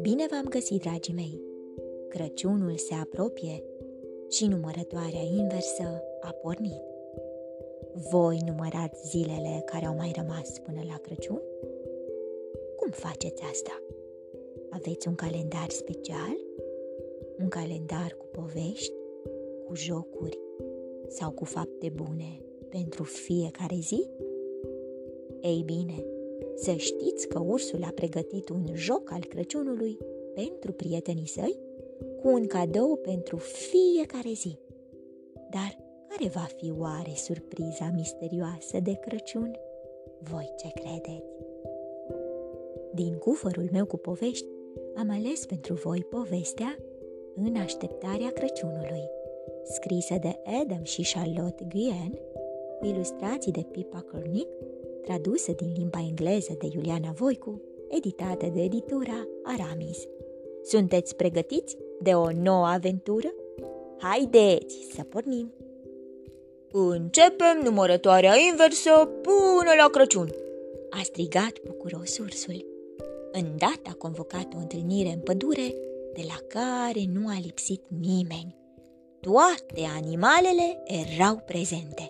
Bine v-am găsit, dragii mei! Crăciunul se apropie și numărătoarea inversă a pornit. Voi numărați zilele care au mai rămas până la Crăciun? Cum faceți asta? Aveți un calendar special? Un calendar cu povești, cu jocuri sau cu fapte bune pentru fiecare zi? Ei bine, să știți că ursul a pregătit un joc al Crăciunului pentru prietenii săi, cu un cadou pentru fiecare zi. Dar care va fi oare surpriza misterioasă de Crăciun? Voi ce credeți? Din cufărul meu cu povești am ales pentru voi povestea În așteptarea Crăciunului, scrisă de Adam și Charlotte Guillen, cu ilustrații de Pippa Cornic, tradusă din limba engleză de Iuliana Voicu, editată de editura Aramis. Sunteți pregătiți de o nouă aventură? Haideți să pornim! Începem numărătoarea inversă până la Crăciun! A strigat bucuros ursul. Îndată a convocat o întâlnire în pădure, de la care nu a lipsit nimeni. Toate animalele erau prezente.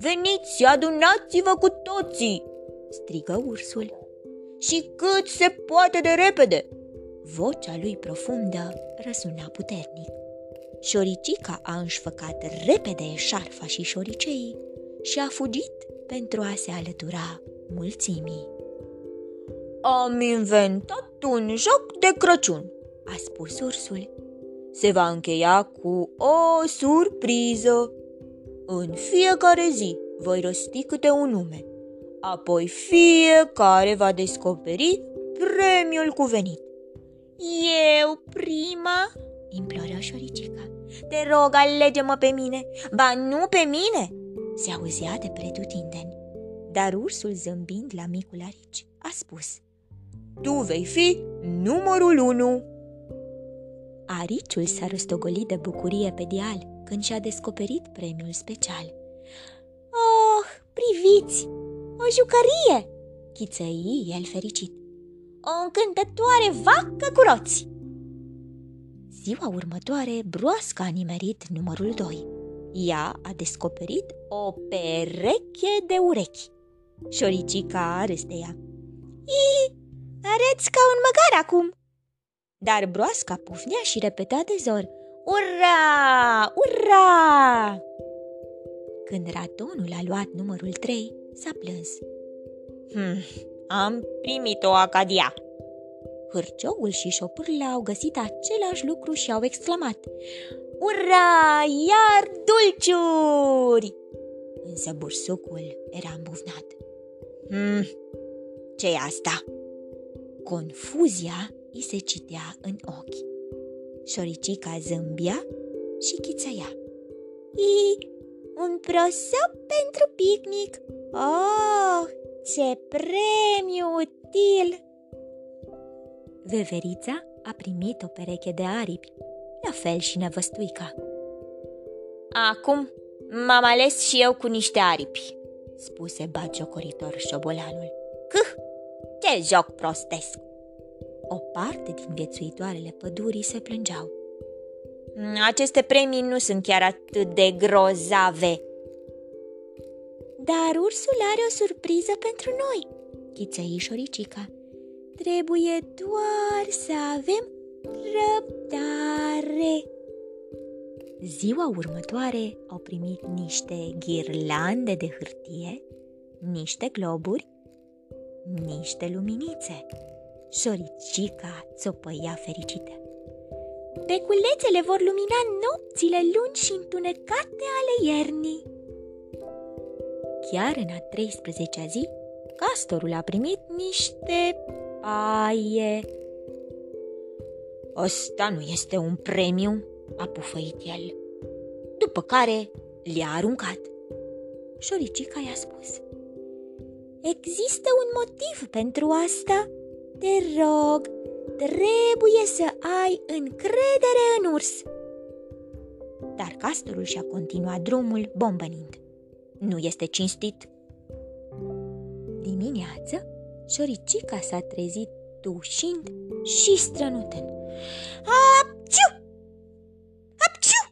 Veniți și adunați-vă cu toții, strigă ursul. Și cât se poate de repede! Vocea lui profundă răsuna puternic. Șoricica a înșfăcat repede eșarfa și șoriceii și a fugit pentru a se alătura mulțimii. Am inventat un joc de Crăciun, a spus ursul. Se va încheia cu o surpriză. În fiecare zi voi rosti câte un nume, apoi fiecare va descoperi premiul cuvenit. Eu prima? Imploră șoricica. Te rog, alege-mă pe mine. Ba nu pe mine, se auzea de pretutindeni. Dar ursul, zâmbind la micul arici, a spus: Tu vei fi numărul 1. Ariciul s-a rostogolit de bucurie pe deal când și-a descoperit premiul special. Oh, priviți! O jucărie! Chițăi el fericit. O încântătoare vacă cu roți! Ziua următoare, broasca a nimerit numărul 2. Ea a descoperit o pereche de urechi. Șoricica a râs de ea. Arăți ca un măgar acum! Dar broasca pufnea și repeta de zor: Ura! Ura! Când ratonul a luat numărul 3, s-a plâns. Am primit o acadia! Hârciogul și șopârla au găsit același lucru și au exclamat: Ura! Iar dulciuri! Însă bursucul era îmbufnat. Ce-i asta? Confuzia îi se citea în ochi. Șoricica zâmbea și chițăia. Un prosop pentru picnic! Oh, ce premiu util! Veverița a primit o pereche de aripi, la fel și nevăstuica. Acum m-am ales și eu cu niște aripi, spuse batjocoritor șobolanul. Ce joc prostesc! O parte din viețuitoarele pădurii se plângeau. Aceste premii nu sunt chiar atât de grozave. Dar ursul are o surpriză pentru noi, chițăi șoricica. Trebuie doar să avem răbdare. Ziua următoare au primit niște ghirlande de hârtie, niște globuri, niște luminițe. Șoricica țopăia fericită. Beculețele vor lumina nopțile lungi și întunecate ale iernii. Chiar în a 13-a zi, castorul a primit niște paie. Ăsta nu este un premiu, a pufăit el. După care le-a aruncat. Șoricica i-a spus: Există un motiv pentru asta? Te rog, trebuie să ai încredere în urs. Dar castorul și-a continuat drumul bombănind. Nu este cinstit, dimineață, șoricica s-a trezit tușind și strănutând. Apciu! Apciu!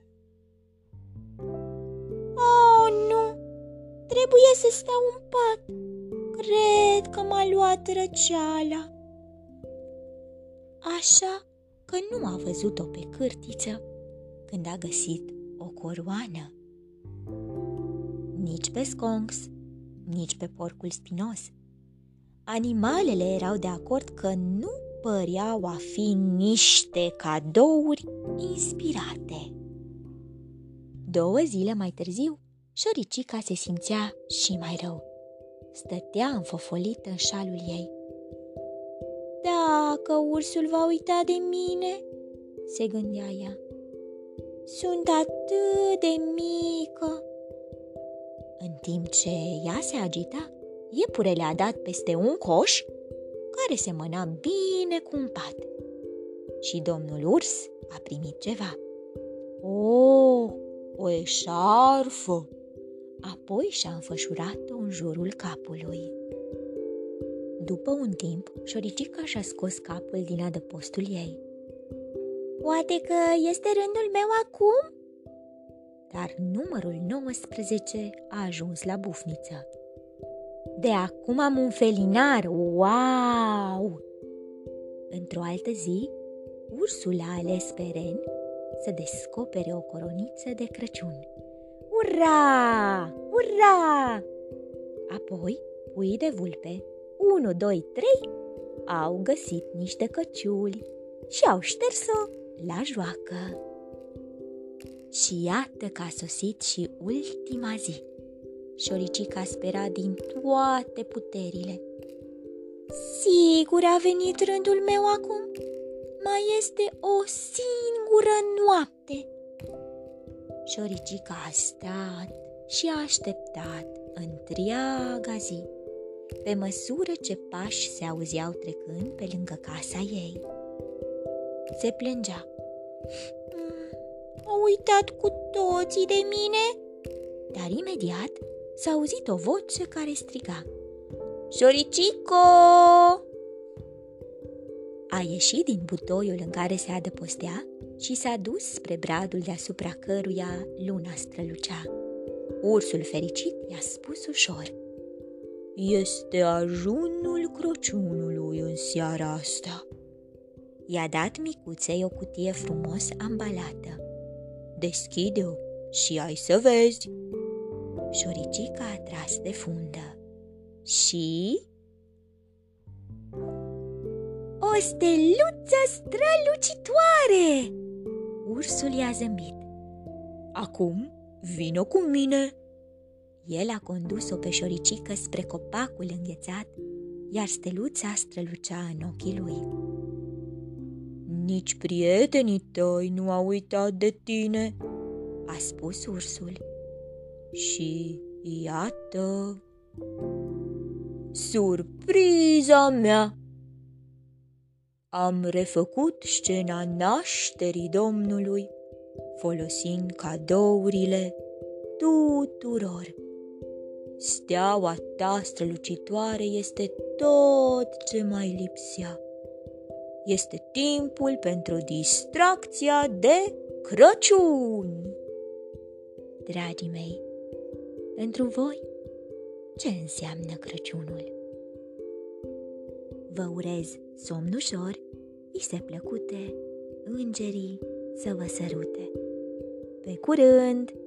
Oh, nu! Trebuie să stau în pat. Cred că m-a luat răceala. Așa că nu a văzut-o pe cârtiță când a găsit o coroană. Nici pe sconx, nici pe porcul spinos. Animalele erau de acord că nu păreau a fi niște cadouri inspirate. 2 zile mai târziu, șoricica se simțea și mai rău. Stătea înfofolită în șalul ei. Dacă ursul va uita de mine, se gândea ea. Sunt atât de mică. În timp ce ea se agita, iepurele a dat peste un coș care semăna bine cu un pat. Și domnul urs a primit ceva. O eșarfă! Apoi și-a înfășurat-o în jurul capului. După un timp, șoricica și-a scos capul din adăpostul ei. Poate că este rândul meu acum? Dar numărul 19 a ajuns la bufniță. De acum am un felinar, wow! Într-o altă zi, ursul a ales pe ren să descopere o coroniță de Crăciun. Ura! Ura! Apoi, puii de vulpe, 1, 2, 3, au găsit niște căciuli și au șters-o la joacă. Și iată că a sosit și ultima zi. Șoricica spera din toate puterile. Sigur a venit rândul meu acum. Mai este o singură noapte. Șoricica a stat și a așteptat întreaga zi, pe măsură ce pași se auzeau trecând pe lângă casa ei. Se plângea. Au uitat cu toții de mine? Dar imediat s-a auzit o voce care striga. Șoricico! A ieșit din butoiul în care se adăpostea și s-a dus spre bradul deasupra căruia luna strălucea. Ursul fericit i-a spus ușor. Este ajunul Crăciunului în seara asta. I-a dat micuței o cutie frumos ambalată. Deschide-o și ai să vezi. Șoricica a tras de fundă. Și... o steluță strălucitoare! Ursul i-a zâmbit. Acum vină cu mine! El a condus-o pe șoricică spre copacul înghețat, iar steluța strălucea în ochii lui. Nici prietenii tăi nu au uitat de tine, a spus ursul. Și iată, surpriza mea! Am refăcut scena nașterii Domnului, folosind cadourile tuturor. Steaua ta strălucitoare este tot ce mai lipsea. Este timpul pentru distracția de Crăciun. Dragii mei, pentru voi, ce înseamnă Crăciunul? Vă urez somn ușor, vise plăcute, îngerii să vă sărute. Pe curând!